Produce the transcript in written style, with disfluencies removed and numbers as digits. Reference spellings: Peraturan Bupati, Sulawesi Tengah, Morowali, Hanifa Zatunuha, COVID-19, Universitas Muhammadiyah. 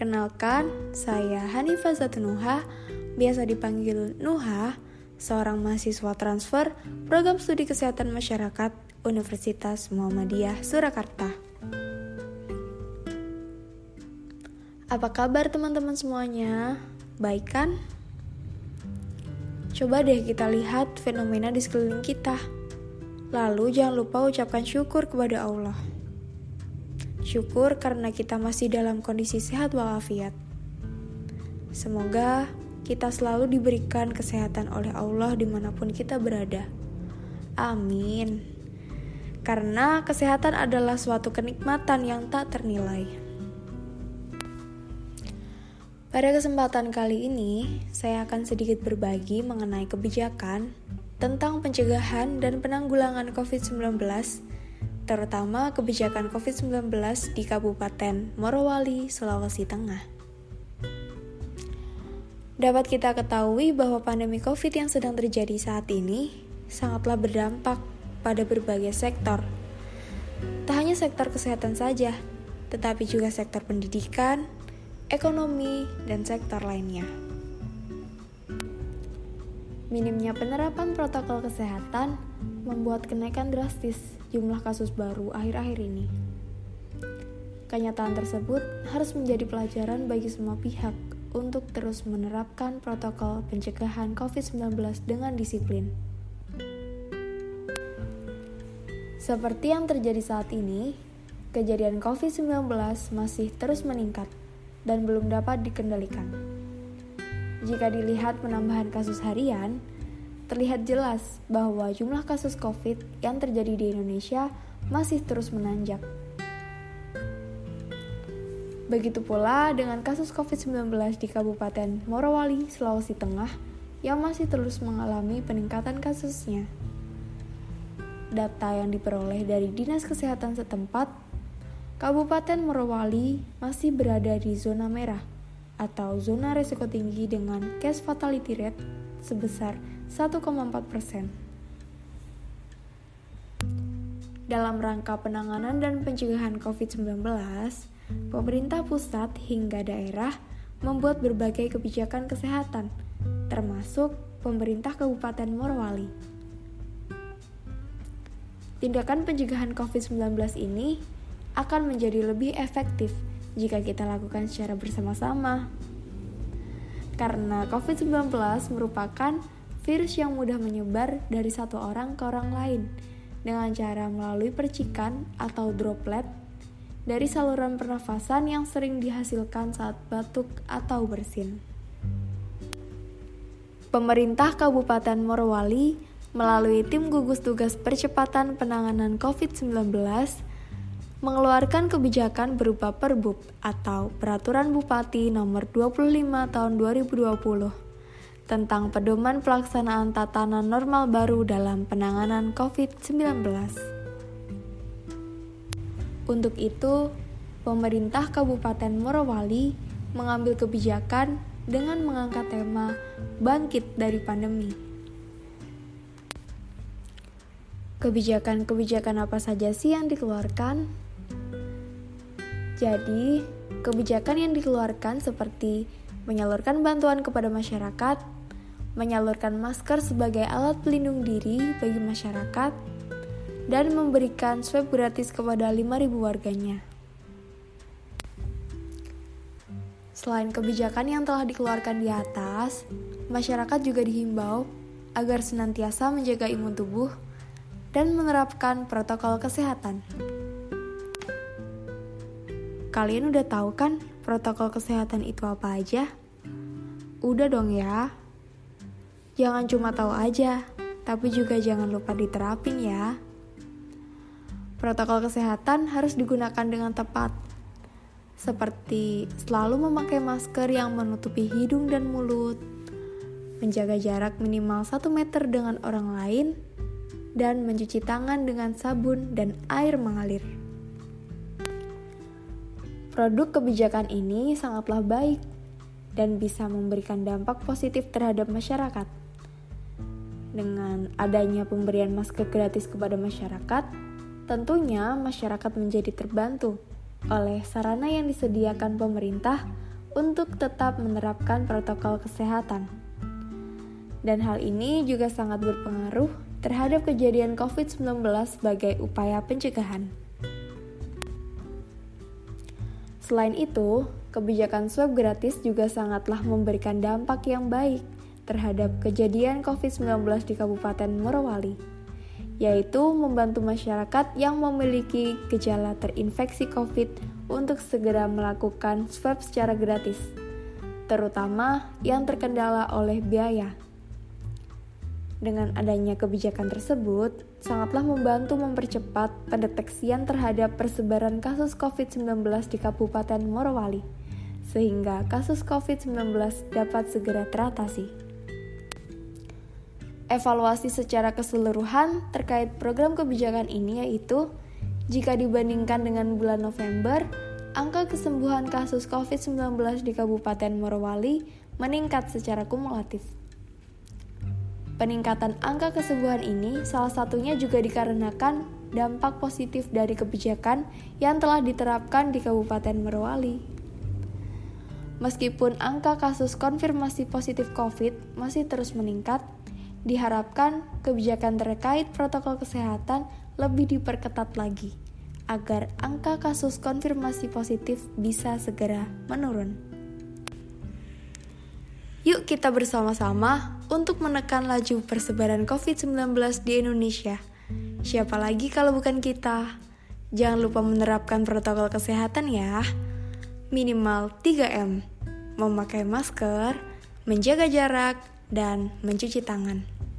Perkenalkan, saya Hanifa Zatunuha, biasa dipanggil Nuha, seorang mahasiswa transfer Program Studi Kesehatan Masyarakat Universitas Muhammadiyah, Surakarta. Apa kabar teman-teman semuanya? Baik kan? Coba deh kita lihat fenomena di sekeliling kita. Lalu jangan lupa ucapkan syukur kepada Allah. Syukur karena kita masih dalam kondisi sehat walafiat. Semoga kita selalu diberikan kesehatan oleh Allah dimanapun kita berada. Amin. Karena kesehatan adalah suatu kenikmatan yang tak ternilai. Pada kesempatan kali ini, saya akan sedikit berbagi mengenai kebijakan tentang pencegahan dan penanggulangan COVID-19, terutama kebijakan COVID-19 di Kabupaten Morowali, Sulawesi Tengah. Dapat kita ketahui bahwa pandemi COVID yang sedang terjadi saat ini sangatlah berdampak pada berbagai sektor. Tak hanya sektor kesehatan saja, tetapi juga sektor pendidikan, ekonomi, dan sektor lainnya. Minimnya penerapan protokol kesehatan membuat kenaikan drastis jumlah kasus baru akhir-akhir ini. Kenyataan tersebut harus menjadi pelajaran bagi semua pihak untuk terus menerapkan protokol pencegahan COVID-19 dengan disiplin. Seperti yang terjadi saat ini, kejadian COVID-19 masih terus meningkat dan belum dapat dikendalikan. Jika dilihat penambahan kasus harian, terlihat jelas bahwa jumlah kasus COVID yang terjadi di Indonesia masih terus menanjak. Begitu pula dengan kasus COVID-19 di Kabupaten Morowali, Sulawesi Tengah yang masih terus mengalami peningkatan kasusnya. Data yang diperoleh dari Dinas Kesehatan setempat, Kabupaten Morowali masih berada di zona merah atau zona risiko tinggi dengan case fatality rate sebesar 1,4%. Dalam rangka penanganan dan pencegahan COVID-19, pemerintah pusat hingga daerah membuat berbagai kebijakan kesehatan, termasuk pemerintah Kabupaten Morowali. Tindakan pencegahan COVID-19 ini akan menjadi lebih efektif jika kita lakukan secara bersama-sama. Karena COVID-19 merupakan virus yang mudah menyebar dari satu orang ke orang lain dengan cara melalui percikan atau droplet dari saluran pernafasan yang sering dihasilkan saat batuk atau bersin. Pemerintah Kabupaten Morowali melalui tim gugus tugas percepatan penanganan COVID-19 mengeluarkan kebijakan berupa Perbup atau Peraturan Bupati Nomor 25 Tahun 2020 tentang pedoman pelaksanaan tatanan normal baru dalam penanganan COVID-19. Untuk itu, pemerintah Kabupaten Morowali mengambil kebijakan dengan mengangkat tema Bangkit dari Pandemi. Kebijakan-kebijakan apa saja sih yang dikeluarkan? Jadi, kebijakan yang dikeluarkan seperti menyalurkan bantuan kepada masyarakat, menyalurkan masker sebagai alat pelindung diri bagi masyarakat, dan memberikan swab gratis kepada 5.000 warganya. Selain kebijakan yang telah dikeluarkan di atas, masyarakat juga dihimbau agar senantiasa menjaga imun tubuh dan menerapkan protokol kesehatan. Kalian udah tahu kan protokol kesehatan itu apa aja? Udah dong ya. Jangan cuma tahu aja, tapi juga jangan lupa diterapin ya. Protokol kesehatan harus digunakan dengan tepat, seperti selalu memakai masker yang menutupi hidung dan mulut, menjaga jarak minimal 1 meter dengan orang lain, dan mencuci tangan dengan sabun dan air mengalir. Produk kebijakan ini sangatlah baik dan bisa memberikan dampak positif terhadap masyarakat. Dengan adanya pemberian masker gratis kepada masyarakat, tentunya masyarakat menjadi terbantu oleh sarana yang disediakan pemerintah untuk tetap menerapkan protokol kesehatan. Dan hal ini juga sangat berpengaruh terhadap kejadian COVID-19 sebagai upaya pencegahan. Selain itu, kebijakan swab gratis juga sangatlah memberikan dampak yang baik terhadap kejadian COVID-19 di Kabupaten Morowali, yaitu membantu masyarakat yang memiliki gejala terinfeksi COVID untuk segera melakukan swab secara gratis, terutama yang terkendala oleh biaya. Dengan adanya kebijakan tersebut, sangatlah membantu mempercepat pendeteksian terhadap persebaran kasus COVID-19 di Kabupaten Morowali, sehingga kasus COVID-19 dapat segera teratasi. Evaluasi secara keseluruhan terkait program kebijakan ini yaitu, jika dibandingkan dengan bulan November, angka kesembuhan kasus COVID-19 di Kabupaten Morowali meningkat secara kumulatif. Peningkatan angka kesembuhan ini salah satunya juga dikarenakan dampak positif dari kebijakan yang telah diterapkan di Kabupaten Morowali. Meskipun angka kasus konfirmasi positif COVID masih terus meningkat, diharapkan kebijakan terkait protokol kesehatan lebih diperketat lagi, agar angka kasus konfirmasi positif bisa segera menurun. Yuk kita bersama-sama untuk menekan laju persebaran COVID-19 di Indonesia. Siapa lagi kalau bukan kita? Jangan lupa menerapkan protokol kesehatan ya. Minimal 3M, memakai masker, menjaga jarak, dan mencuci tangan.